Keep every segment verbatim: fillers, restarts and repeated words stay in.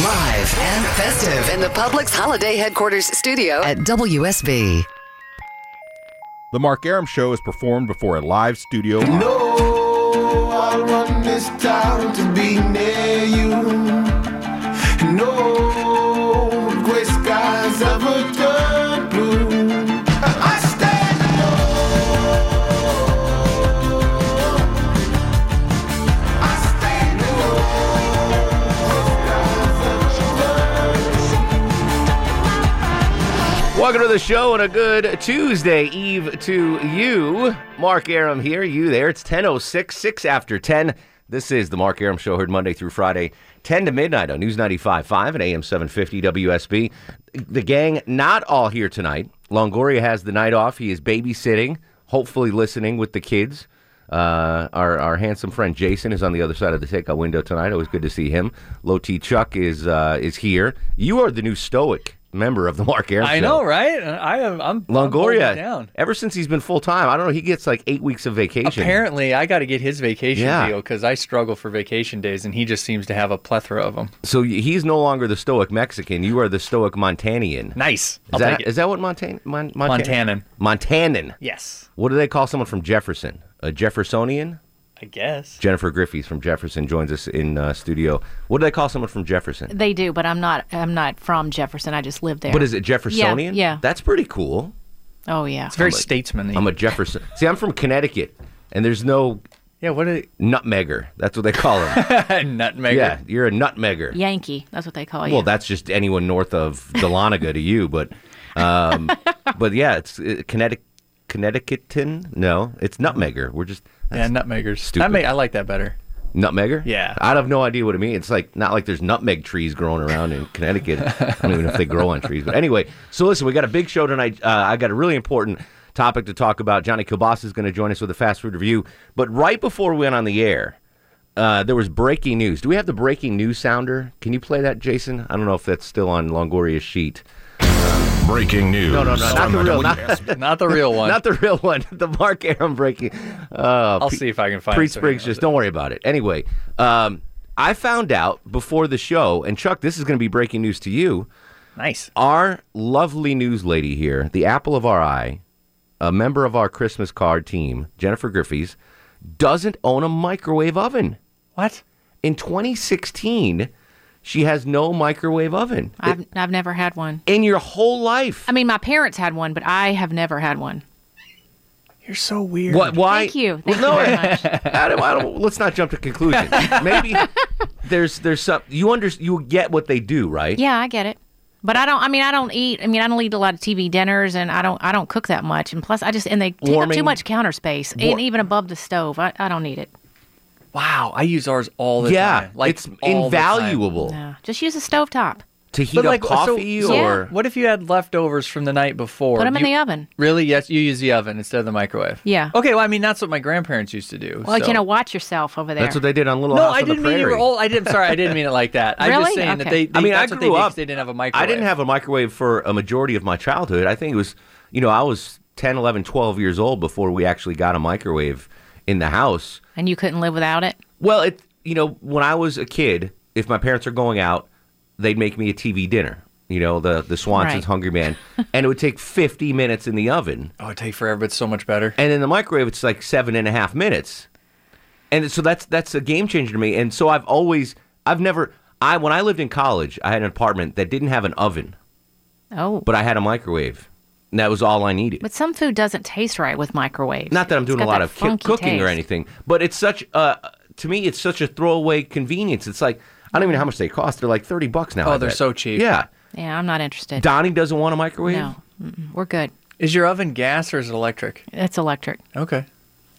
Live and festive in the Publix Holiday Headquarters studio at W S B. The Mark Arum Show is performed before a live studio. No, I want this town to be near you. No. Skies of a dark blue. I stand alone. I stand alone. Welcome to the show and a good Tuesday Eve to you. Mark Arum here, you there. It's ten oh six, six after ten. This is the Mark Arum Show, heard Monday through Friday, ten to midnight on News ninety-five point five and A M seven fifty W S B. The gang not all here tonight. Longoria has the night off. He is babysitting, hopefully listening with the kids. Uh, our, our handsome friend Jason is on the other side of the takeout window tonight. Always good to see him. Low-T Chuck is uh, is here. You are the new stoic member of the Mark Arum Show. I know, right? I am. I'm Longoria. I'm down. Ever since he's been full time, I don't know. He gets like eight weeks of vacation. Apparently, I got to get his vacation yeah. deal because I struggle for vacation days, and he just seems to have a plethora of them. So he's no longer the stoic Mexican. You are the stoic Montanian. Nice. Is I'll that is that what Montan Mon- Montanan Montanan? Yes. What do they call someone from Jefferson? A Jeffersonian? I guess. Jennifer Griffiths from Jefferson joins us in uh, studio. What do they call someone from Jefferson? They do, but I'm not I'm not from Jefferson. I just live there. But is it Jeffersonian? Yeah. yeah. That's pretty cool. Oh, yeah. It's very I'm a, statesmanly. I'm a Jefferson. See, I'm from Connecticut, and there's no... Yeah, what a... Nutmegger. That's what they call him. Nutmegger. Yeah, you're a nutmegger. Yankee. That's what they call you. Well, that's just anyone north of Dahlonega to you, but... Um, but, yeah, it's uh, Connecticut. Connecticutan? No, it's nutmegger. We're just... Yeah, nutmeggers. Stupid. Nutmeg, I like that better. Nutmegger? Yeah. I have no idea what it means. It's like not like there's nutmeg trees growing around in Connecticut. I don't even know if they grow on trees. But anyway, so listen, we got a big show tonight. Uh, I got a really important topic to talk about. Johnny Kielbasa is going to join us with a fast food review. But right before we went on the air, uh, there was breaking news. Do we have the breaking news sounder? Can you play that, Jason? I don't know if that's still on Longoria's sheet. Breaking news. No, no, no, not the real, not, not the real one. Not the real one. The Mark Arum breaking. Uh, I'll P- see if I can find Preet it. Springs, just don't worry about it. Anyway, um, I found out before the show, and Chuck, this is going to be breaking news to you. Nice. Our lovely news lady here, the apple of our eye, a member of our Christmas card team, Jennifer Griffiths, doesn't own a microwave oven. What? In twenty sixteen... She has no microwave oven. I've it, I've never had one. In your whole life. I mean, my parents had one, but I have never had one. You're so weird. What, why? Thank you. Thank well, no, you very much. I don't, I don't, let's not jump to conclusions. Maybe there's there's some you under you get what they do, right? Yeah, I get it. But I don't I mean I don't eat I mean I don't eat a lot of T V dinners, and I don't I don't cook that much, and plus I just and they take Warming, up too much counter space war- and even above the stove. I, I don't need it. Wow, I use ours all the yeah, time. Yeah, like, it's invaluable. No, just use a stovetop. To heat but up like, coffee so, or... Yeah. What if you had leftovers from the night before? Put them you, in the oven. Really? Yes, you use the oven instead of the microwave? Yeah. Okay, well, I mean, that's what my grandparents used to do. Well, so. You know, watch yourself over there. That's what they did on Little no, House I on the Prairie. No, I didn't mean it. All, I did, I'm sorry, I didn't mean it like that. Really? I'm just saying okay. that they, they... I mean, that's I grew what they up... Did, they didn't have a microwave. I didn't have a microwave for a majority of my childhood. I think it was, you know, I was ten, eleven, twelve years old before we actually got a microwave in the house. And you couldn't live without it? Well, it you know, when I was a kid, if my parents were going out, they'd make me a T V dinner. You know, the, the Swanson's right. Hungry Man. And it would take fifty minutes in the oven. Oh, it'd take forever, but it's so much better. And in the microwave, it's like seven and a half minutes. And so that's that's a game changer to me. And so I've always, I've never, I when I lived in college, I had an apartment that didn't have an oven. Oh. But I had a microwave. And that was all I needed. But some food doesn't taste right with microwaves. Not that I'm doing a lot of ki- cooking taste. Or anything, but it's such uh to me it's such a throwaway convenience. It's like I don't even know how much they cost. They're like thirty bucks now. Oh, they're so cheap. Yeah. Yeah, I'm not interested. Donnie doesn't want a microwave? No. Mm-mm. We're good. Is your oven gas or is it electric? It's electric. Okay.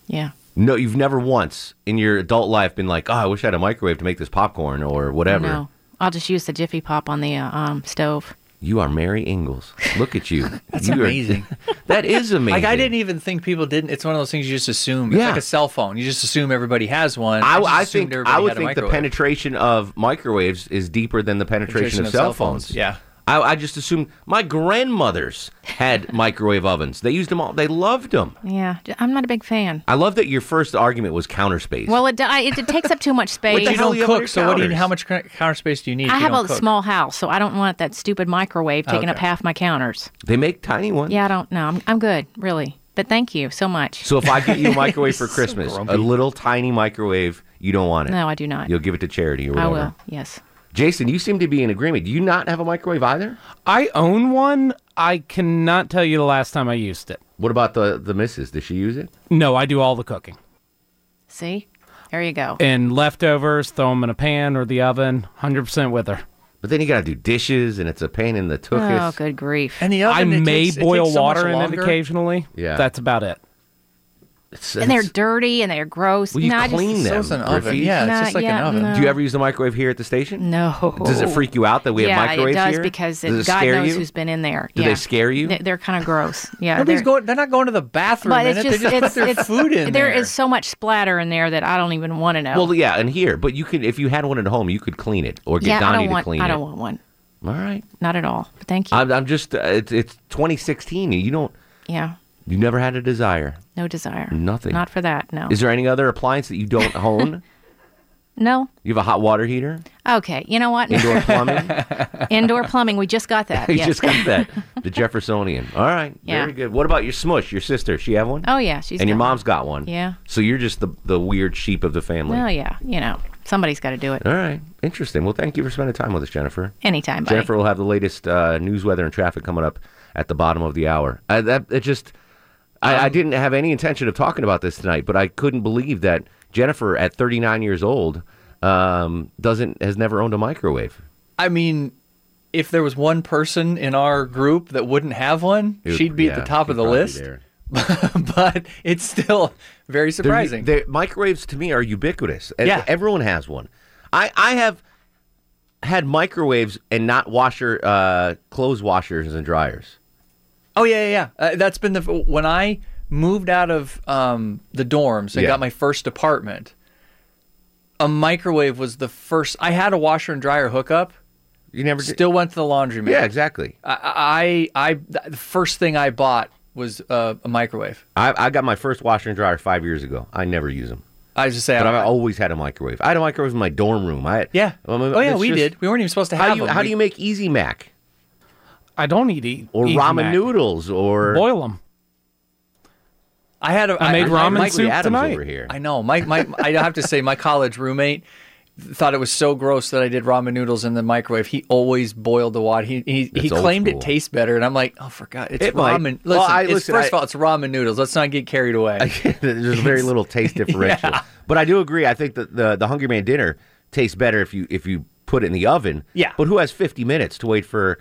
Yeah. No, you've never once in your adult life been like, "Oh, I wish I had a microwave to make this popcorn or whatever." No. I'll just use the Jiffy Pop on the uh, um, stove. You are Mary Ingalls. Look at you. That's you amazing. Are, that is amazing. Like, I didn't even think people didn't. It's one of those things you just assume. It's yeah. like a cell phone. You just assume everybody has one. I, I, I think I would think the penetration of microwaves is deeper than the penetration, penetration of, of cell phones. phones. Yeah. I, I just assumed my grandmothers had microwave ovens. They used them all. They loved them. Yeah, I'm not a big fan. I love that your first argument was counter space. Well, it I, it, it takes up too much space. What the you hell don't you cook, so what do you, how much counter space do you need? I have a cook? small house, so I don't want that stupid microwave taking okay. up half my counters. They make tiny ones. Yeah, I don't know. I'm, I'm good, really. But thank you so much. So if I get you a microwave for Christmas, so a little tiny microwave, you don't want it. No, I do not. You'll give it to charity or whatever. I will, yes. Jason, you seem to be in agreement. Do you not have a microwave either? I own one. I cannot tell you the last time I used it. What about the, the missus? Does she use it? No, I do all the cooking. See? There you go. And leftovers, throw them in a pan or the oven, one hundred percent with her. But then you got to do dishes, and it's a pain in the tuchus. Oh, good grief. And the oven, I may takes, boil so water in it occasionally. Yeah. That's about it. It's, and they're dirty and they're gross. Well, you no, clean just, them. So an oven. Yeah, it's just like yet, an oven. No. Do you ever use the microwave here at the station? No. Does it freak you out that we yeah, have microwaves here? Yeah, it does because it, does it God knows you? who's been in there. Do yeah. they scare you? They're kind of gross. Yeah, they're, going, they're not going to the bathroom in it. They just it's, put their it's, food in there. There is so much splatter in there that I don't even want to know. Well, yeah, and here. But you can, if you had one at home, you could clean it or get yeah, Donnie to want, clean it. I don't want one. All right. Not at all. Thank you. I'm just, it's twenty sixteen and you don't. Yeah. You never had a desire? No desire. Nothing. Not for that, no. Is there any other appliance that you don't own? No. You have a hot water heater? Okay. You know what? Indoor plumbing? Indoor plumbing. We just got that. You yes. just got that. The Jeffersonian. All right. Yeah. Very good. What about your smush, your sister? She have one? Oh, yeah. She's and your mom's one. got one. Yeah. So you're just the, the weird sheep of the family. Oh, well, yeah. You know, somebody's got to do it. All right. Interesting. Well, thank you for spending time with us, Jennifer. Anytime, buddy. Jennifer will have the latest uh, news, weather, and traffic coming up at the bottom of the hour. Uh, that It just... Um, I, I didn't have any intention of talking about this tonight, but I couldn't believe that Jennifer, at thirty-nine years old, um, doesn't has never owned a microwave. I mean, if there was one person in our group that wouldn't have one, Dude, she'd be yeah, at the top of the list. But it's still very surprising. They're, they're, microwaves, to me, are ubiquitous. Yeah. Everyone has one. I, I have had microwaves and not washer uh, clothes washers and dryers. Oh, yeah, yeah, yeah. Uh, that's been the... When I moved out of um, the dorms and yeah. got my first apartment, a microwave was the first... I had a washer and dryer hookup. You never did. Still went to the laundromat. Yeah, exactly. I, I, I the first thing I bought was uh, a microwave. I, I got my first washer and dryer five years ago. I never use them. I was just saying... But I, I've always had a microwave. I had a microwave in my dorm room. I had, yeah. I mean, oh, yeah, we just, did. We weren't even supposed to have how do you, them. How do you make Easy Mac? I don't eat eat or eat ramen mac. noodles or boil them. I had a, I, I made ramen I, I, soup Adams tonight. Over here. I know. My my I have to say my college roommate thought it was so gross that I did ramen noodles in the microwave. He always boiled the water. He he, he claimed it tastes better, and I'm like, oh, for God, it's it ramen. Might. Listen, well, I, it's, listen first I, of all, it's ramen noodles. Let's not get carried away. I, there's very little taste differential, yeah. But I do agree. I think that the the Hungry Man dinner tastes better if you if you put it in the oven. Yeah. But who has fifty minutes to wait for?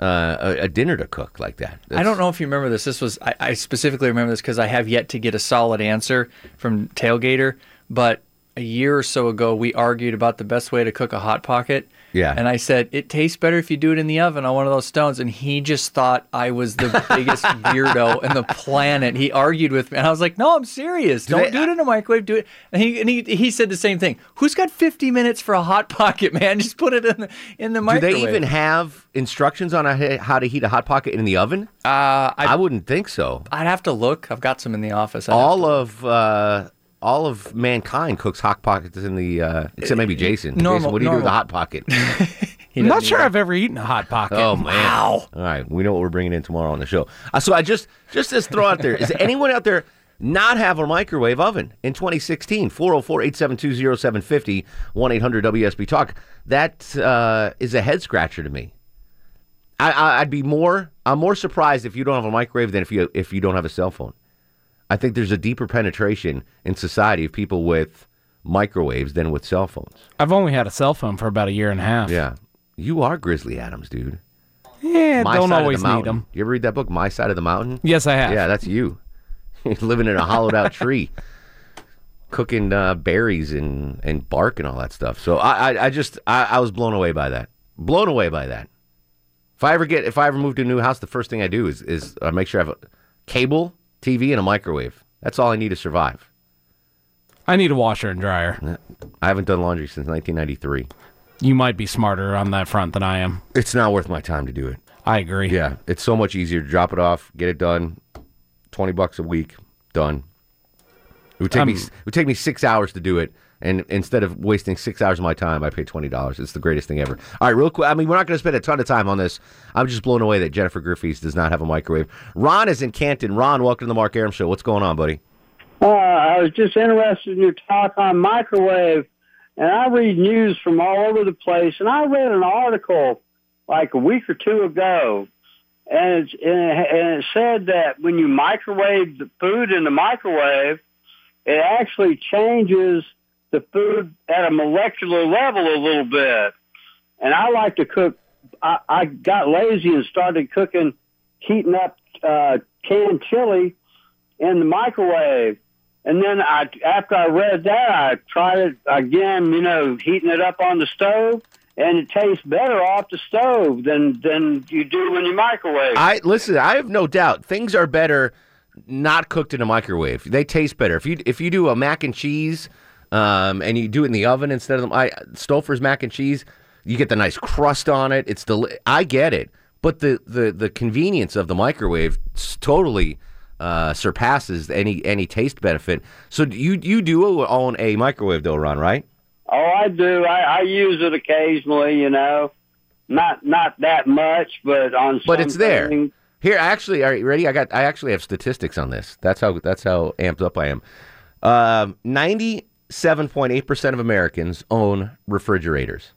Uh, a, a dinner to cook like that. That's... I don't know if you remember this. This was I, I specifically remember this because I have yet to get a solid answer from Tailgater. But a year or so ago, we argued about the best way to cook a Hot Pocket. Yeah. And I said, it tastes better if you do it in the oven on one of those stones. And he just thought I was the biggest weirdo in the planet. He argued with me. And I was like, no, I'm serious. Do don't they... do it in a microwave. Do it. And he and he, he said the same thing. Who's got fifty minutes for a Hot Pocket, man? Just put it in the, in the microwave. Do they even have... instructions on how to heat a Hot Pocket in the oven? Uh, I wouldn't think so. I'd have to look. I've got some in the office. I'd all of uh, all of mankind cooks Hot Pockets in the, uh, except maybe Jason. Normal, Jason, what do you normal. do with a Hot Pocket? I'm not sure that. I've ever eaten a Hot Pocket. Oh, man. Wow. All right. We know what we're bringing in tomorrow on the show. Uh, so I just, just this throw out there. Is anyone out there not have a microwave oven in twenty sixteen? four oh four, eight seven two, oh seven five oh, one eight hundred W S B Talk. That uh, is a head scratcher to me. I, I'd be more. I'm more surprised if you don't have a microwave than if you if you don't have a cell phone. I think there's a deeper penetration in society of people with microwaves than with cell phones. I've only had a cell phone for about a year and a half. Yeah, you are Grizzly Adams, dude. Yeah, My don't always need them. You ever read that book, My Side of the Mountain? Yes, I have. Yeah, that's you. You're living in a hollowed out tree. cooking uh, berries and, and bark and all that stuff. So I I, I just I, I was blown away by that. Blown away by that. If I ever get if I ever move to a new house, the first thing I do is is I make sure I have a cable T V and a microwave. That's all I need to survive. I need a washer and dryer. I haven't done laundry since nineteen ninety-three. You might be smarter on that front than I am. It's not worth my time to do it. I agree. Yeah, it's so much easier to drop it off, get it done, twenty bucks a week, done. It would take um, me it would take me six hours to do it, and instead of wasting six hours of my time, I pay twenty dollars. It's the greatest thing ever. All right, real quick. I mean, we're not going to spend a ton of time on this. I'm just blown away that Jennifer Griffiths does not have a microwave. Ron is in Canton. Ron, welcome to the Mark Arum Show. What's going on, buddy? Uh, I was just interested in your talk on microwave, and I read news from all over the place, and I read an article like a week or two ago, and it, and it said that when you microwave the food in the microwave, it actually changes the food at a molecular level a little bit. And I like to cook. I, I got lazy and started cooking, heating up uh, canned chili in the microwave. And then I, after I read that, I tried it again, you know, heating it up on the stove, and it tastes better off the stove than, than you do when you microwave. I listen, I have no doubt. Things are better not cooked in a microwave. They taste better. If you if you do a mac and cheese um, and you do it in the oven instead of the Stouffer's mac and cheese, you get the nice crust on it. It's deli- I get it. But the, the, the convenience of the microwave totally Uh, surpasses any any taste benefit. So you you do own a microwave though, Ron, right? Oh, I do. I, I use it occasionally, you know, not not that much, but on. But some it's there. Things. Here, actually, are you ready? I got. I actually have statistics on this. That's how that's how amped up I am. Um, Ninety-seven point eight percent of Americans own refrigerators.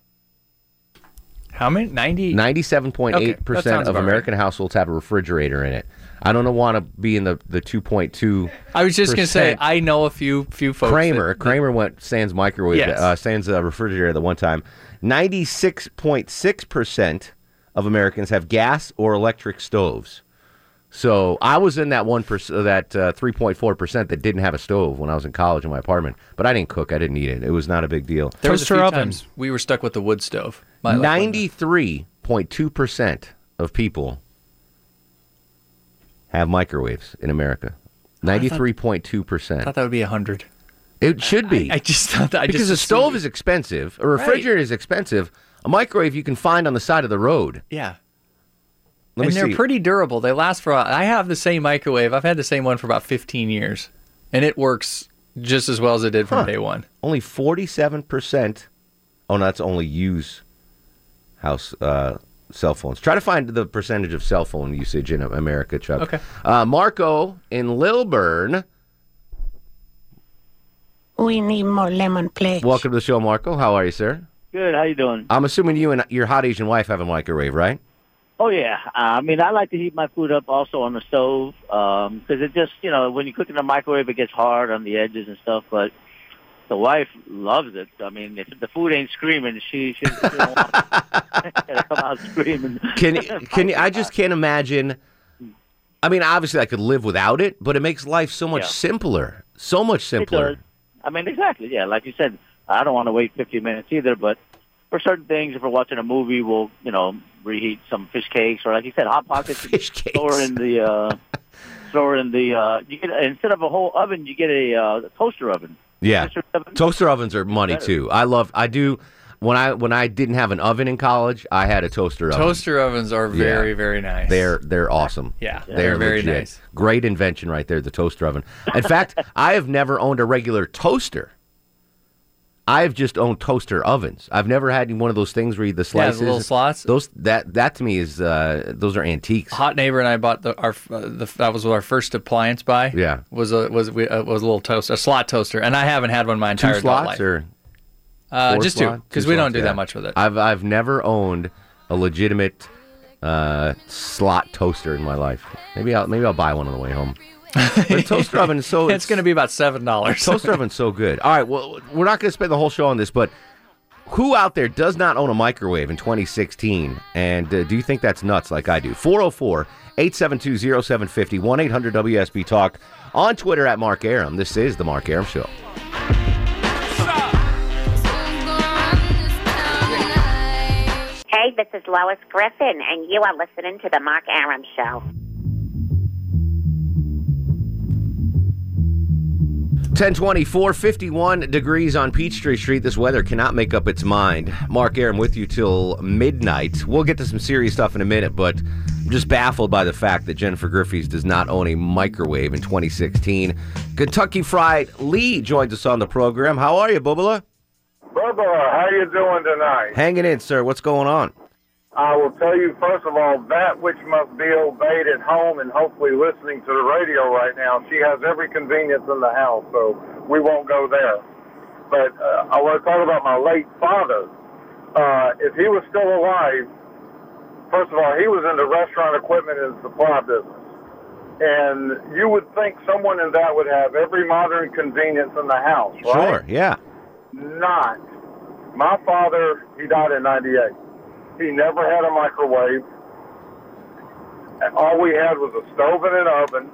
How many? Ninety. Ninety-seven point eight percent of American right. households have a refrigerator in it. I don't want to be in the, the two point two. I was just going to say, I know a few few folks. Kramer. That, that, Kramer went Sans microwave, yes. uh, Sans uh, refrigerator the one time. ninety-six point six percent of Americans have gas or electric stoves. So I was in that one percent, that uh, three point four percent that didn't have a stove when I was in college in my apartment. But I didn't cook. I didn't need it. It was not a big deal. There was a few times we were stuck with the wood stove. ninety-three point two percent of people have microwaves in America. Ninety-three point two percent. I thought that would be one hundred. It should be. I, I just thought that. I because just a stove it. is expensive. A refrigerator right. is expensive. A microwave you can find on the side of the road. Yeah. Let and me they're see. pretty durable. They last for a while. I have the same microwave. I've had the same one for about fifteen years. And it works just as well as it did from huh. day one. Only forty-seven percent. Oh, no, that's only use house... Uh, cell phones. Try to find the percentage of cell phone usage in America, Chuck. Okay. Uh, Marco in Lilburn. We need more lemon plates. Welcome to the show, Marco. How are you, sir? Good. How you doing? I'm assuming you and your hot Asian wife have a microwave, right? Oh, yeah. Uh, I mean, I like to heat my food up also on the stove because um, it just, you know, when you cook in the microwave, it gets hard on the edges and stuff, but the wife loves it. I mean, if the food ain't screaming, she should come out screaming. Can you, can you, I just can't imagine. I mean, obviously, I could live without it, but it makes life so much yeah. simpler. So much simpler. I mean, exactly. Yeah, like you said, I don't want to wait fifty minutes either. But for certain things, if we're watching a movie, we'll you know reheat some fish cakes or, like you said, hot pockets. Fish cakes. Or in the uh, store in the uh, you get instead of a whole oven, you get a uh, toaster oven. Yeah, toaster ovens. toaster ovens are money too. I love. I do. When I when I didn't have an oven in college, I had a toaster oven. Toaster ovens are very yeah. very nice. They're they're awesome. Yeah, they're, they're very legit. nice. Great invention right there, the toaster oven. In fact, I have never owned a regular toaster. I've just owned toaster ovens. I've never had one of those things where you the slices, yeah, the little slots. Those that that to me is uh, those are antiques. Hot neighbor and I bought the our uh, the, that was our first appliance buy. Yeah, was a was we, uh, was a little toaster, a slot toaster, and I haven't had one my entire two slots life. Or uh, just slot? two because we slots, don't do yeah. that much with it. I've I've never owned a legitimate uh, slot toaster in my life. Maybe I'll maybe I'll buy one on the way home. But a toaster oven is so... It's, it's going to be about seven dollars. Toaster oven's so good. All right, well, we're not going to spend the whole show on this, but who out there does not own a microwave in twenty sixteen? And uh, do you think that's nuts like I do? four oh four, eight seven two, oh seven five oh, one eight hundred W S B Talk. On Twitter at Mark Arum. This is The Mark Arum Show. This is Lois Griffin, and you are listening to The Mark Arum Show. ten twenty-four, fifty-one degrees on Peachtree Street. This weather cannot make up its mind. Mark Arum with you till midnight. We'll get to some serious stuff in a minute, but I'm just baffled by the fact that Jennifer Griffiths does not own a microwave in twenty sixteen. Kentucky Fried Lee joins us on the program. How are you, Bubala? Bubala, how you doing tonight? Hanging in, sir. What's going on? I will tell you, first of all, that which must be obeyed at home and hopefully listening to the radio right now, she has every convenience in the house, so we won't go there. But uh, I want to talk about my late father. Uh, if he was still alive, first of all, he was in the restaurant equipment and supply business. And you would think someone in that would have every modern convenience in the house, right? Sure, yeah. Not. My father, he died in ninety-eight. He never had a microwave. And all we had was a stove and an oven.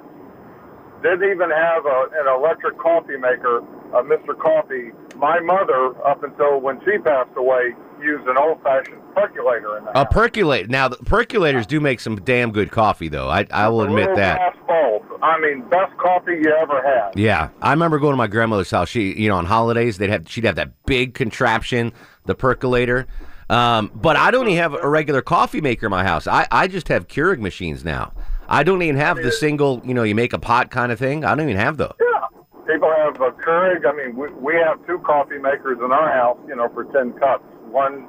Didn't even have a, an electric coffee maker, uh, Mister Coffee. My mother, up until when she passed away, used an old-fashioned percolator in the house. A percolator. Now, the percolators do make some damn good coffee, though. I, I will admit that. Bulb. I mean, best coffee you ever had. Yeah. I remember going to my grandmother's house. She, you know, on holidays, they'd have she'd have that big contraption, the percolator. Um, but I don't even have a regular coffee maker in my house. I, I just have Keurig machines now. I don't even have the single, you know, you make a pot kind of thing. I don't even have those. Yeah. People have a Keurig. I mean, we, we have two coffee makers in our house, you know, for ten cups. One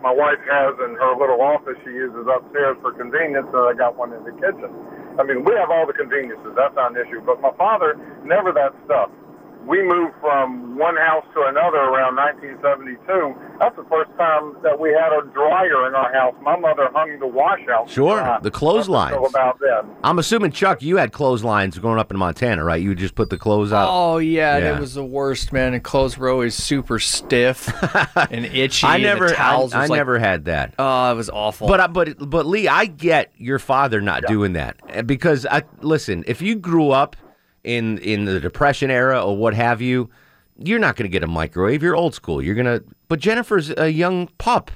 my wife has in her little office she uses upstairs for convenience, and I got one in the kitchen. I mean, we have all the conveniences. That's not an issue. But my father, never that stuff. We moved from one house to another around nineteen seventy-two. That's the first time that we had a dryer in our house. My mother hung the washout. Sure, uh, the clotheslines. About that. I'm assuming, Chuck, you had clotheslines growing up in Montana, right? You would just put the clothes out. Oh, yeah, yeah. It was the worst, man. And clothes were always super stiff and itchy. I never, and the towels I, was I like, never had that. Oh, it was awful. But, but, but Lee, I get your father not yeah. doing that. Because, I listen, if you grew up in in the Depression era or what have you, you're not going to get a microwave. You're old school. You're going to... But Jennifer's a young pup.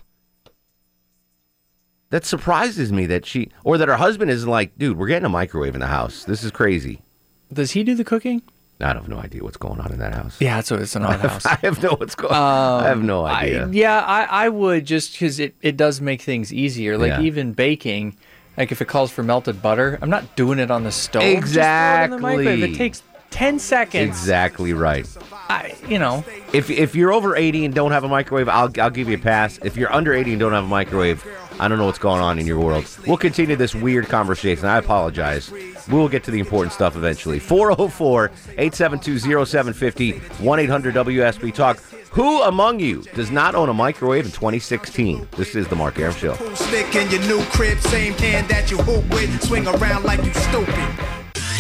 That surprises me that she... Or that her husband is like, dude, we're getting a microwave in the house. This is crazy. Does he do the cooking? I have no idea what's going on in that house. Yeah, it's, it's an odd house. I have no what's going on. Um, I have no idea. I, yeah, I, I would just... Because it, it does make things easier. Like, yeah. even baking... Like, if it calls for melted butter, I'm not doing it on the stove. Exactly. Just throw it in the microwave. It takes ten seconds. Exactly right. I, you know. If if you're over eighty and don't have a microwave, I'll I'll give you a pass. If you're under eighty and don't have a microwave, I don't know what's going on in your world. We'll continue this weird conversation. I apologize. We'll get to the important stuff eventually. four oh four, eight seven two, oh seven five oh, one eight hundred W S B Talk. Who among you does not own a microwave in twenty sixteen? This is The Mark Arum Show. Stick in your new crib, same hand that you hoop with, swing around like you stupid.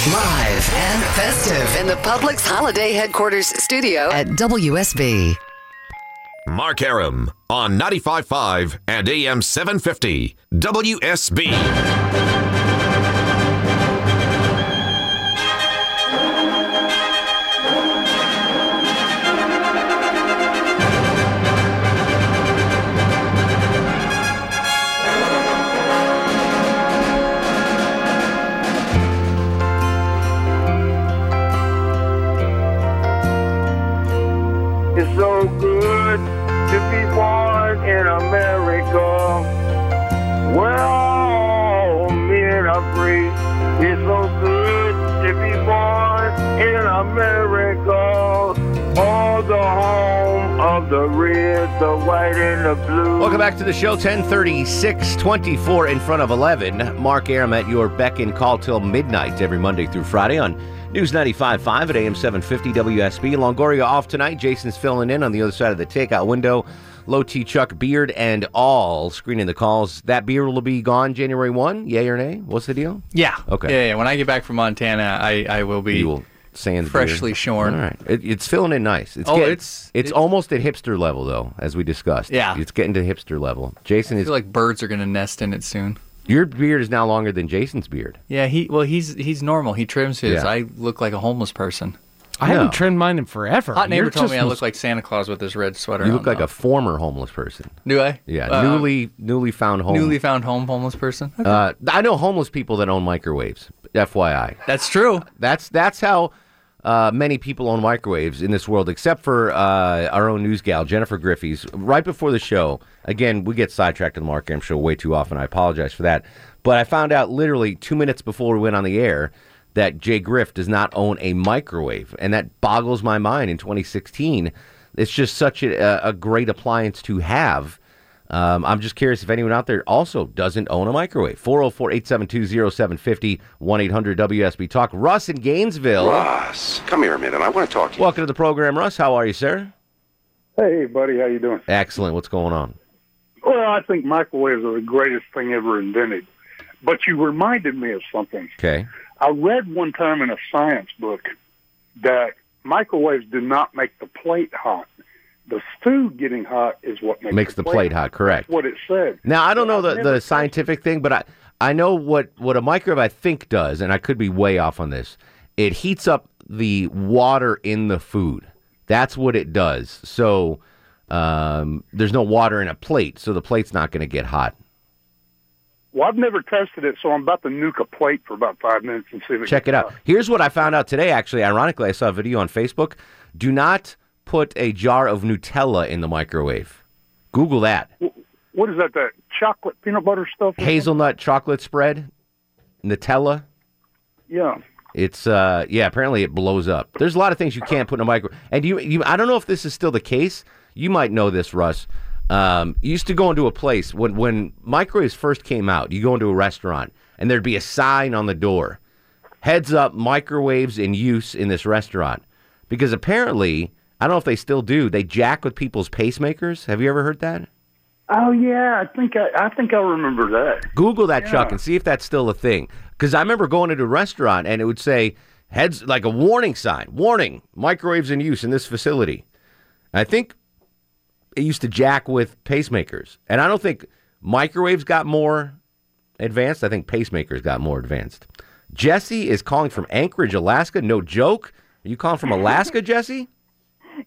Live and festive in the Publix Holiday Headquarters studio at W S B. Mark Arum on ninety-five point five and A M seven fifty W S B. It's so good to be born in America, where all men are free. It's so good to be born in America, all the home of the red, the white, and the blue. Welcome back to the show, ten thirty-six, twenty-four in front of eleven. Mark Arum at your beck and call till midnight every Monday through Friday on News ninety-five point five at A M seven fifty W S B. Longoria off tonight. Jason's filling in on the other side of the takeout window. Low-T Chuck, beard and all, screening the calls. That beard will be gone January first? Yay or nay? What's the deal? Yeah. Okay. Yeah, yeah. When I get back from Montana, I, I will be you will sand freshly beard. Shorn. All right. It, it's filling in nice. It's oh, getting, it's... It's it, almost at hipster level, though, as we discussed. Yeah. It's getting to hipster level. Jason is... I feel like birds are going to nest in it soon. Your beard is now longer than Jason's beard. Yeah, he well, he's he's normal. He trims his. Yeah. I look like a homeless person. I no. haven't trimmed mine in forever. Hot neighbor You're told me I look like Santa Claus with this red sweater. You look on, like though. a former homeless person. Do I? Yeah, uh, newly newly found home. Newly found home homeless person. Okay. Uh, I know homeless people that own microwaves. F Y I. That's true. That's that's how uh, many people own microwaves in this world, except for uh, our own news gal Jennifer Griffiths. Right before the show, again we get sidetracked in the Mark Arum show way too often. I apologize for that, but I found out literally two minutes before we went on the air that Jay Griff does not own a microwave. And that boggles my mind in twenty sixteen. It's just such a, a great appliance to have. Um, I'm just curious if anyone out there also doesn't own a microwave. four oh four, eight seven two, oh seven five oh, one eight hundred W S B Talk. Russ in Gainesville. Russ, come here a minute. I want to talk to you. Welcome to the program, Russ. How are you, sir? Hey, buddy. How you doing? Excellent. What's going on? Well, I think microwaves are the greatest thing ever invented. But you reminded me of something. Okay. I read one time in a science book that microwaves do not make the plate hot. The food getting hot is what makes, makes the, plate the plate hot. hot. Correct. That's what it said. Now, I don't so know I the, the scientific thing, but I, I know what, what a microwave, I think, does, and I could be way off on this. It heats up the water in the food. That's what it does. So um, there's no water in a plate, so the plate's not going to get hot. Well, I've never tested it, so I'm about to nuke a plate for about five minutes and see if it Check it out. out. Here's what I found out today, actually. Ironically, I saw a video on Facebook. Do not put a jar of Nutella in the microwave. Google that. What is that, that chocolate peanut butter stuff? Hazelnut chocolate spread? Nutella? Yeah. It's, uh, yeah, apparently it blows up. There's a lot of things you can't put in a microwave. And you, you I don't know if this is still the case. You might know this, Russ. Um, you used to go into a place, when, when microwaves first came out, you go into a restaurant, and there'd be a sign on the door, heads up, microwaves in use in this restaurant. Because apparently, I don't know if they still do, they jack with people's pacemakers. Have you ever heard that? Oh, yeah, I think I, I, think I remember that. Google that, yeah. Chuck, and see if that's still a thing. Because I remember going into a restaurant, and it would say, heads like a warning sign, warning, microwaves in use in this facility. And I think it used to jack with pacemakers. And I don't think microwaves got more advanced. I think pacemakers got more advanced. Jesse is calling from Anchorage, Alaska. No joke. Are you calling from Alaska, Jesse?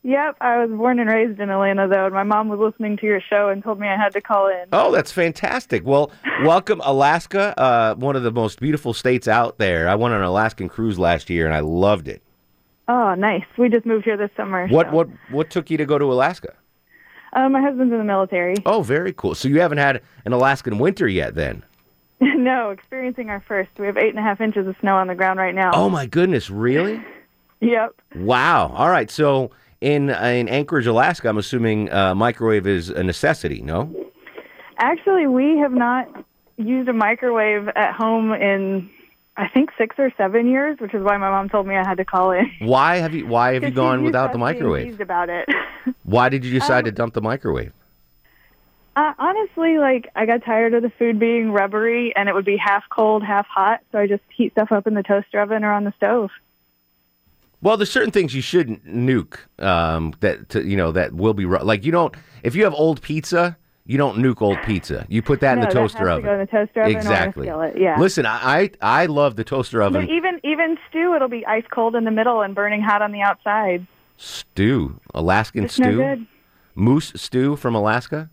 Yep. I was born and raised in Atlanta, though. And my mom was listening to your show and told me I had to call in. Oh, that's fantastic. Well, welcome, Alaska, uh, one of the most beautiful states out there. I went on an Alaskan cruise last year, and I loved it. Oh, nice. We just moved here this summer. What, so. what, what took you to go to Alaska? Uh, my husband's in the military. Oh, very cool. So you haven't had an Alaskan winter yet, then? No, experiencing our first. We have eight and a half inches of snow on the ground right now. Oh, my goodness. Really? Yep. Wow. All right. So in uh, in Anchorage, Alaska, I'm assuming uh, microwave is a necessity, no? Actually, we have not used a microwave at home in, I think, six or seven years, which is why my mom told me I had to call in. Why have you Why have you gone without the microwave? About it. Why did you decide um, to dump the microwave? Uh, honestly, like I got tired of the food being rubbery, and it would be half cold, half hot. So I just heat stuff up in the toaster oven or on the stove. Well, there's certain things you shouldn't nuke. Um, that to, you know that will be ru- like you don't. If you have old pizza, you don't nuke old pizza. You put that no, in the toaster that has oven. To go in the toaster oven. Exactly. Or it. Yeah. Listen, I, I I love the toaster oven. But even even stew, it'll be ice cold in the middle and burning hot on the outside. Stew, Alaskan it's stew, no good. Moose stew from Alaska.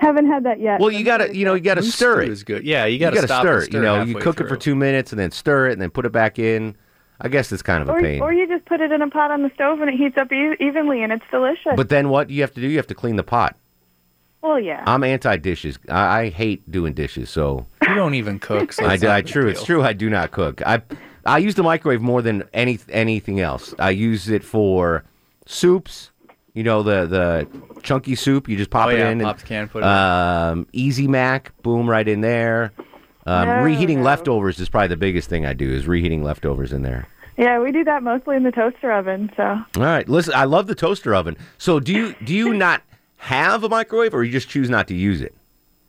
Haven't had that yet. Well, you gotta you know you gotta moose stir it. Is good. Yeah, you gotta, you gotta stop stir it. Stir you know, you cook through. it for two minutes and then stir it and then put it back in. I guess it's kind of or, a pain. Or you just put it in a pot on the stove and it heats up e- evenly and it's delicious. But then what do you have to do? You have to clean the pot. Well, yeah. I'm anti-dishes. I, I hate doing dishes, so. You don't even cook. So I, I, I true. Deal. It's true. I do not cook. I I use the microwave more than any anything else. I use it for soups. You know, the, the chunky soup. You just pop oh, it yeah, in. Pops and, can put it um, in. Easy Mac. Boom, right in there. Um, no, reheating no. leftovers is probably the biggest thing I do, is reheating leftovers in there. Yeah, we do that mostly in the toaster oven. So. All right, listen, I love the toaster oven. So do you do you not have a microwave, or you just choose not to use it?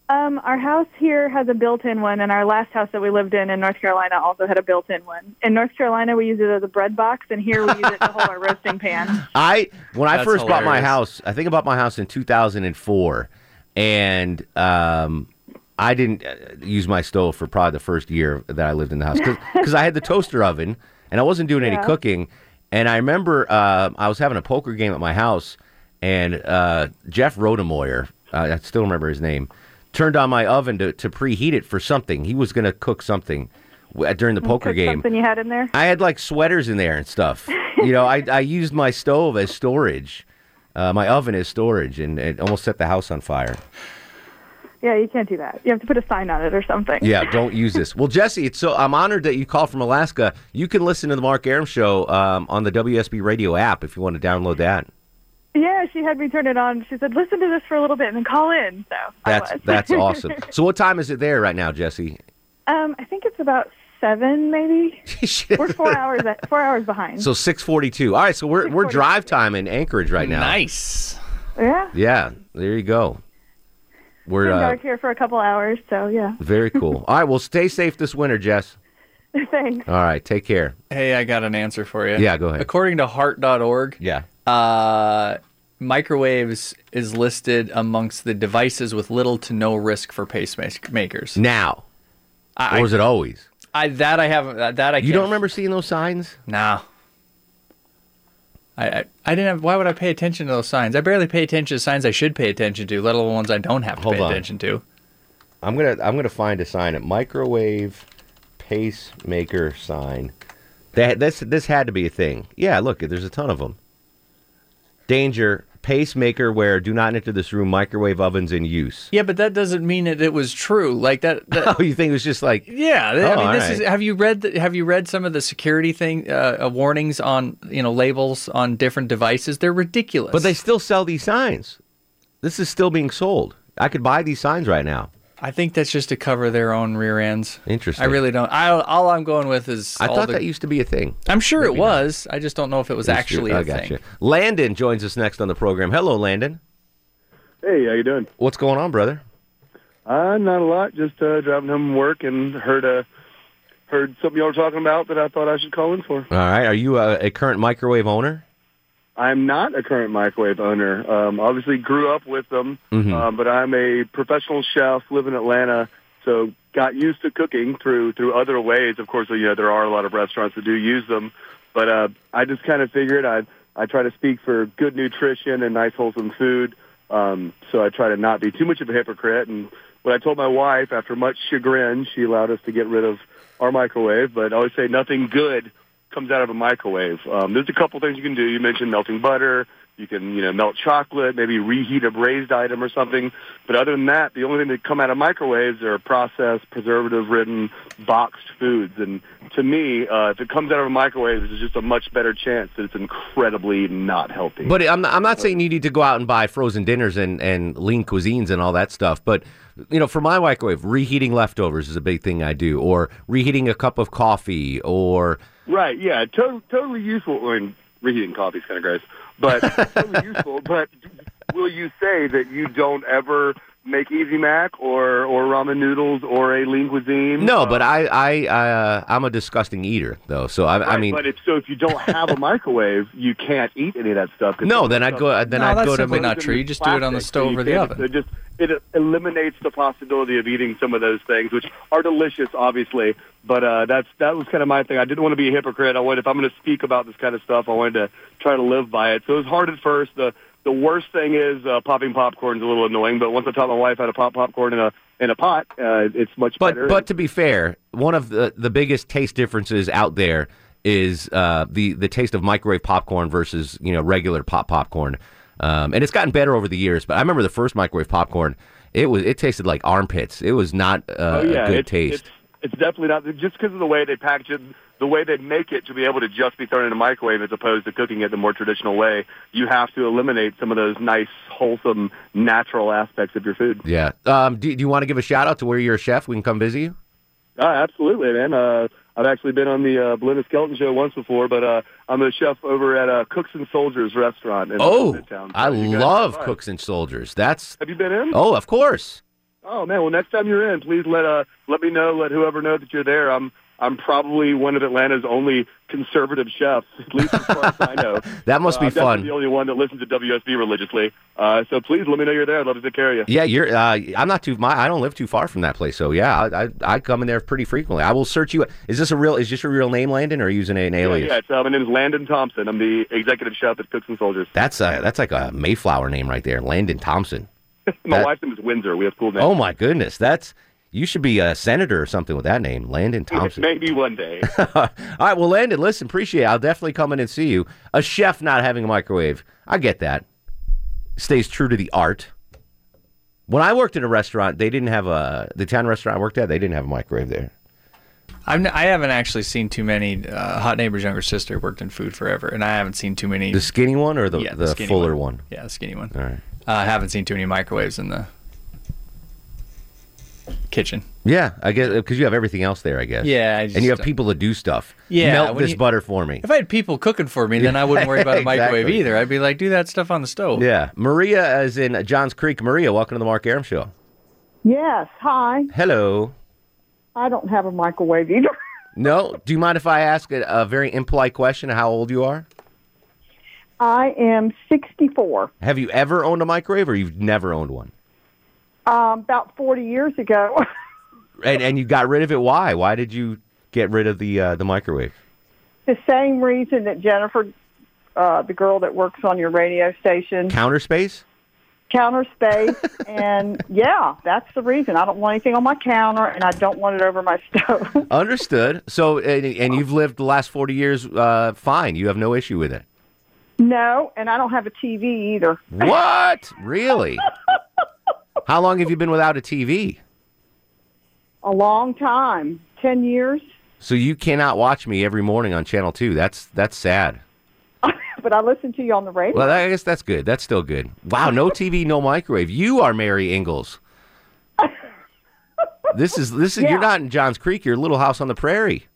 Um, our house here has a built-in one, and our last house that we lived in in North Carolina also had a built-in one. In North Carolina, we use it as a bread box, and here we use it to hold our roasting pan. I when That's I first hilarious. bought my house, I think I bought my house in two thousand four, and um, I didn't use my stove for probably the first year that I lived in the house because I had the toaster oven. and I wasn't doing yeah. any cooking. And I remember uh, I was having a poker game at my house, and uh, Jeff Rodemoyer, uh, I still remember his name, turned on my oven to, to preheat it for something. He was going to cook something during the you poker game. Something you had in there? I had like sweaters in there and stuff. You know, I I used my stove as storage, uh, my oven as storage, and it almost set the house on fire. Yeah, you can't do that. You have to put a sign on it or something. Yeah, don't use this. Well, Jesse, it's so I'm honored that you called from Alaska. You can listen to the Mark Arum Show um, on the W S B radio app if you want to download that. Yeah, she had me turn it on. She said, listen to this for a little bit and then call in. So That's I was. That's awesome. So what time is it there right now, Jesse? Um, I think it's about seven, maybe. We're four hours four hours behind. So six forty-two. All right, so we're we're drive time in Anchorage right now. Nice. Yeah. Yeah, there you go. We're uh, dark here for a couple hours, so yeah. Very cool. All right, well, stay safe this winter, Jess. Thanks. All right, take care. Hey, I got an answer for you. Yeah, go ahead. According to heart dot org, yeah. uh, microwaves is listed amongst the devices with little to no risk for pacemakers. Now. I, or was it always? I That I haven't. That I. You can't. Don't remember seeing those signs? No. I, I I didn't have. Why would I pay attention to those signs? I barely pay attention to signs I should pay attention to, let alone ones I don't have to Hold pay on. attention to. I'm gonna I'm gonna find a sign. A microwave pacemaker sign. That this this had to be a thing. Yeah, look, there's a ton of them. Danger. Pacemaker where do not enter this room, microwave ovens in use. Yeah, but that doesn't mean that it was true. Like that, that oh, you think it was just like yeah. Oh, I mean, this right. is. Have you read? The, have you read some of the security thing uh, warnings on you know labels on different devices? They're ridiculous. But they still sell these signs. This is still being sold. I could buy these signs right now. I think that's just to cover their own rear ends. Interesting. I really don't. I, all I'm going with is... I all thought the, that used to be a thing. I'm sure Maybe it was. Not. I just don't know if it was it actually true. a I thing. Gotcha. Landon joins us next on the program. Hello, Landon. Hey, how you doing? What's going on, brother? Uh, not a lot. Just uh, driving home from work and heard uh, heard something y'all were talking about that I thought I should call in for. All right. Are you uh, a current microwave owner? I'm not a current microwave owner. Um, obviously grew up with them, mm-hmm. uh, but I'm a professional chef, live in Atlanta, so got used to cooking through through other ways. Of course, you know, there are a lot of restaurants that do use them, but uh, I just kind of figured I I try to speak for good nutrition and nice, wholesome food, um, so I try to not be too much of a hypocrite. And when I told my wife, after much chagrin, she allowed us to get rid of our microwave, but I always say nothing good comes out of a microwave. Um, there's a couple things you can do. You mentioned melting butter. You can, you know, melt chocolate, maybe reheat a braised item or something. But other than that, the only thing that come out of microwaves are processed, preservative-ridden, boxed foods. And to me, uh, if it comes out of a microwave, there's just a much better chance that it's incredibly not healthy. But I'm not, I'm not saying you need to go out and buy frozen dinners and, and lean cuisines and all that stuff. But, you know, for my microwave, reheating leftovers is a big thing I do, or reheating a cup of coffee, or... Right, yeah, to- totally useful. I mean, reheating coffee is kind of gross, but totally useful. But will you say that you don't ever make Easy Mac or, or ramen noodles or a lean cuisine? No, um, but I I uh, I'm a disgusting eater though, so I, right, I mean. But if so, if you don't have a microwave, you can't eat any of that stuff. No, then I'd go. Then no, I'd that's go to simply not true. You just plastic, do it on the stove so or the oven. It just it eliminates the possibility of eating some of those things, which are delicious, obviously. But uh, that's that was kind of my thing. I didn't want to be a hypocrite. I wanted, if I'm going to speak about this kind of stuff, I wanted to try to live by it. So it was hard at first. The the worst thing is uh, popping popcorn is a little annoying. But once I taught my wife how to pop popcorn in a in a pot, uh, it's much but, better. But to be fair, one of the, the biggest taste differences out there is uh, the the taste of microwave popcorn versus you know regular pop popcorn. Um, and it's gotten better over the years. But I remember the first microwave popcorn. It was it tasted like armpits. It was not uh, oh, yeah, a good it's, taste. It's, It's definitely not, just because of the way they package it, the way they make it to be able to just be thrown in a microwave as opposed to cooking it the more traditional way, you have to eliminate some of those nice, wholesome, natural aspects of your food. Yeah. Um, do, do you want to give a shout-out to where you're a chef? We can come visit you? Uh, absolutely, man. Uh, I've actually been on the uh, Belinda Skelton show once before, but uh, I'm a chef over at uh, Cooks and Soldiers restaurant in Oh, town. I love Cooks and Soldiers. That's. Have you been in? Oh, of course. Oh man! Well, next time you're in, please let uh let me know, let whoever know that you're there. I'm I'm probably one of Atlanta's only conservative chefs, at least as far as I know. That must be uh, fun. I'm the only one that listens to W S B religiously. Uh, so please let me know you're there. I'd love to take care of you. Yeah, you're. Uh, I'm not too. My, I don't live too far from that place, so yeah, I, I I come in there pretty frequently. I will search you. Is this a real? Is this your real name, Landon, or are you using an alias? Yeah, yeah it's, uh, my name is Landon Thompson. I'm the executive chef at Cooks and Soldiers. That's uh, that's like a Mayflower name right there, Landon Thompson. my that, wife's name is Windsor. We have cool names. Oh my goodness, that's. You should be a senator or something with that name, Landon Thompson. Maybe one day. All right, well, Landon, listen, appreciate it. I'll definitely come in and see you. A chef not having a microwave, I get that. Stays true to the art. When I worked at a restaurant, they didn't have a, the town restaurant I worked at, they didn't have a microwave there. I'm, I haven't actually seen too many. Uh, Hot Neighbor's younger sister worked in food forever, and I haven't seen too many. The skinny one or the, yeah, the, the fuller one. one? Yeah, the skinny one. All right. Uh, I haven't seen too many microwaves in the... kitchen. Yeah, I guess because you have everything else there, I guess. Yeah, I just, and you have people to do stuff. Yeah, melt this you, butter for me. If I had people cooking for me, then I wouldn't worry about a exactly. microwave either. I'd be like, do that stuff on the stove. Yeah, Maria, as in Johns Creek. Maria, welcome to the Mark Arum Show. Yes, hi. Hello. I don't have a microwave either. No. Do you mind if I ask a, a very impolite question? How old you are? I am sixty-four. Have you ever owned a microwave, or you've never owned one? Um, about forty years ago. and and you got rid of it. Why? Why did you get rid of the uh, the microwave? The same reason that Jennifer, uh, the girl that works on your radio station, counter space. Counter space, and yeah, that's the reason. I don't want anything on my counter, and I don't want it over my stove. Understood. So, and, and you've lived the last forty years uh, fine. You have no issue with it. No, and I don't have a T V either. What? Really? How long have you been without a T V? A long time. Ten years. So you cannot watch me every morning on Channel two. That's that's sad. But I listen to you on the radio. Well, I guess that's good. That's still good. Wow, no T V, no microwave. You are Mary Ingalls. This is this is yeah. You're not in Johns Creek. You're Little House on the Prairie.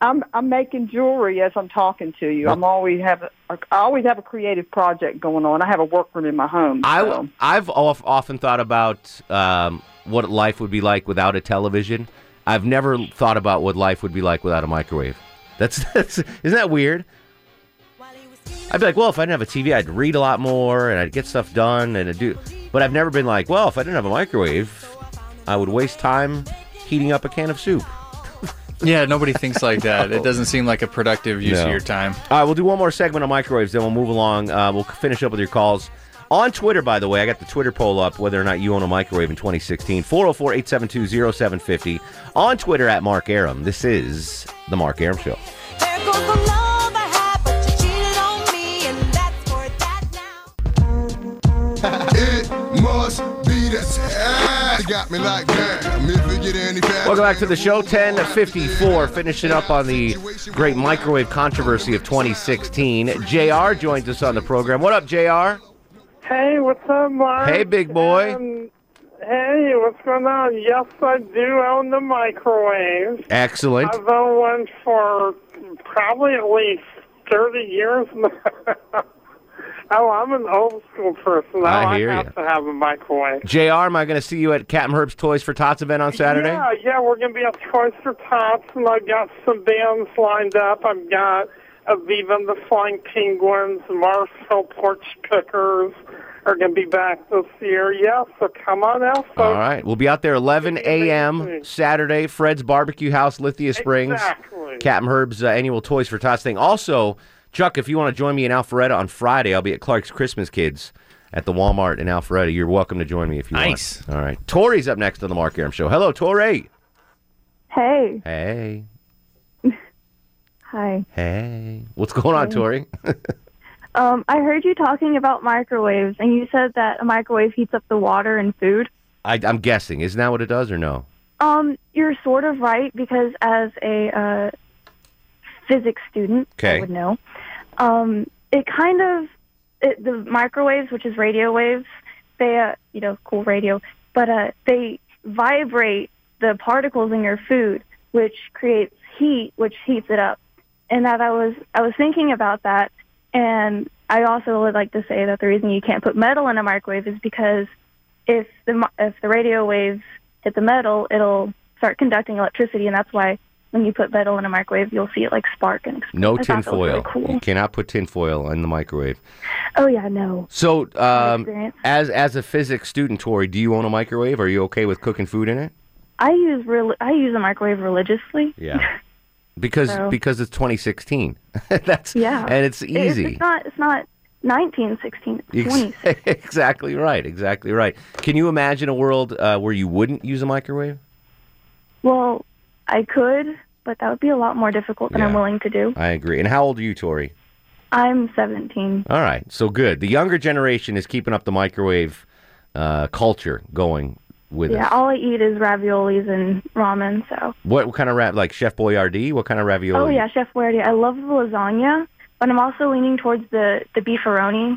I'm I'm making jewelry as I'm talking to you. I'm always have a, I always have a creative project going on. I have a workroom in my home. So. I I've often thought about um, what life would be like without a television. I've never thought about what life would be like without a microwave. That's, that's isn't that weird? I'd be like, well, if I didn't have a T V, I'd read a lot more and I'd get stuff done and I'd do. But I've never been like, well, if I didn't have a microwave, I would waste time heating up a can of soup. Yeah, nobody thinks like that. It doesn't seem like a productive use no. of your time. All right, we'll do one more segment on microwaves, then we'll move along. Uh, we'll finish up with your calls. On Twitter, by the way, I got the Twitter poll up, whether or not you own a microwave in twenty sixteen. four oh four, eight seven two, oh seven five oh. On Twitter, at Mark Arum. This is The Mark Arum Show. Got me like that. Welcome back to the show. ten fifty-four, finishing up on the great microwave controversy of twenty sixteen. J R joins us on the program. What up, J R? Hey, what's up, Mark? Hey, big boy. Um, hey, what's going on? Yes, I do own the microwave. Excellent. I've owned one for probably at least thirty years now. Oh, I'm an old school person. I, I hear I have you. to have a microwave. J R, am I going to see you at Captain Herb's Toys for Tots event on Saturday? Yeah, yeah, we're going to be at Toys for Tots, and I've got some bands lined up. I've got Aviva and the Flying Penguins, Marcel Porch Pickers are going to be back this year. Yeah, so come on out, folks. All right, we'll be out there eleven a.m. Saturday, Fred's Barbecue House, Lithia Springs. Exactly. Captain Herb's uh, annual Toys for Tots thing. Also... Chuck, if you want to join me in Alpharetta on Friday, I'll be at Clark's Christmas Kids at the Walmart in Alpharetta. You're welcome to join me if you nice. want. Nice. All right. Tori's up next on the Mark Arum Show. Hello, Tori. Hey. Hey. Hi. Hey. What's going Hi. on, Tori? um, I heard you talking about microwaves, and you said that a microwave heats up the water and food. I, I'm guessing. Isn't that what it does, or no? Um, you're sort of right, because as a... Uh, physics student, okay. I would know. Um, it kind of, it, the microwaves, which is radio waves, they, uh, you know, cool radio, but uh, they vibrate the particles in your food, which creates heat, which heats it up. And that I was, I was thinking about that, and I also would like to say that the reason you can't put metal in a microwave is because if the if the radio waves hit the metal, it'll start conducting electricity, and that's why when you put metal in a microwave, you'll see it like spark and explode. No tin foil. Really cool. You cannot put tin foil in the microwave. Oh yeah, no. So, um, as as a physics student, Tori, do you own a microwave? Are you okay with cooking food in it? I use re- I use a microwave religiously. Yeah. Because so. because it's twenty sixteen. That's yeah. And it's easy. It's, it's not it's not nineteen sixteen. It's exactly right. Exactly right. Can you imagine a world uh, where you wouldn't use a microwave? Well, I could, but that would be a lot more difficult than yeah, I'm willing to do. I agree. And how old are you, Tori? I'm seventeen. All right. So good. The younger generation is keeping up the microwave uh, culture going with yeah, us. Yeah, all I eat is raviolis and ramen, so. What, what kind of ravioli? Like Chef Boyardee? What kind of ravioli? Oh, yeah, Chef Boyardee. I love the lasagna, but I'm also leaning towards the, the beefaroni.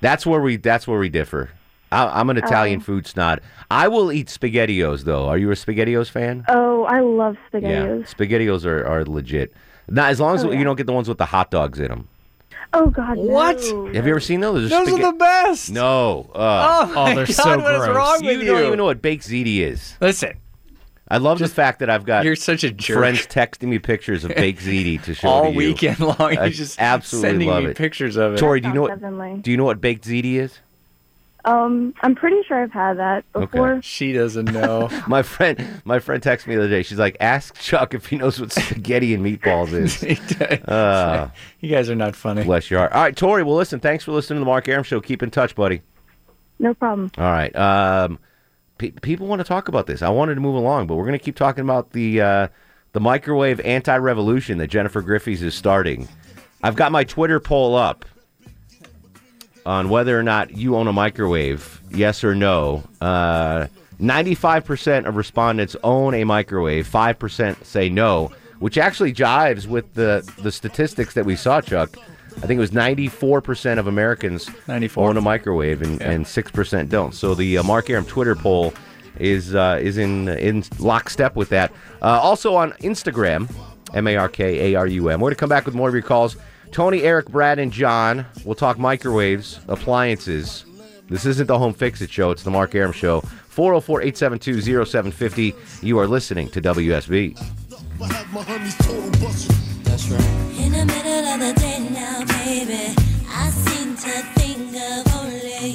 That's where we. That's where we differ. I'm an Italian um, food snot. I will eat SpaghettiOs, though. Are you a SpaghettiOs fan? Oh, I love SpaghettiOs. Yeah, SpaghettiOs are, are legit. Now, as long as oh, yeah. you don't get the ones with the hot dogs in them. Oh, God, what? No. Have you ever seen those? Those spag- are the best. No. Uh, oh, my oh, they're God, so what gross. Is wrong you with you? You don't even know what baked ziti is. Listen. I love just, the fact that I've got you're such a jerk. Friends texting me pictures of baked ziti to show all to you. Weekend long. You're just absolutely sending love me it. Pictures of it. Tori, do you, know what, do you know what baked ziti is? Um, I'm pretty sure I've had that before. Okay. She doesn't know. my friend, my friend texted me the other day. She's like, "Ask Chuck if he knows what spaghetti and meatballs is." uh, you guys are not funny. Bless your heart. All right, Tori. Well, listen. Thanks for listening to the Mark Arum Show. Keep in touch, buddy. No problem. All right. Um, pe- people want to talk about this. I wanted to move along, but we're going to keep talking about the uh, the microwave anti-revolution that Jennifer Griffiths is starting. I've got my Twitter poll up on whether or not you own a microwave, yes or no. Uh, ninety-five percent of respondents own a microwave, five percent say no, which actually jives with the, the statistics that we saw, Chuck. I think it was ninety-four percent of Americans ninety-four own a microwave and, yeah. and six percent don't. So the uh, Mark Arum Twitter poll is uh, is in in lockstep with that. Uh, also on Instagram, M A R K A R U M. We're going to come back with more of your calls. Tony, Eric, Brad, and John. We'll talk microwaves, appliances. This isn't the Home Fix-It show. It's the Mark Arum Show. four oh four, eight seven two, oh seven five oh. You are listening to W S B. That's right. In the middle of the day now, baby, I seem to think of only you.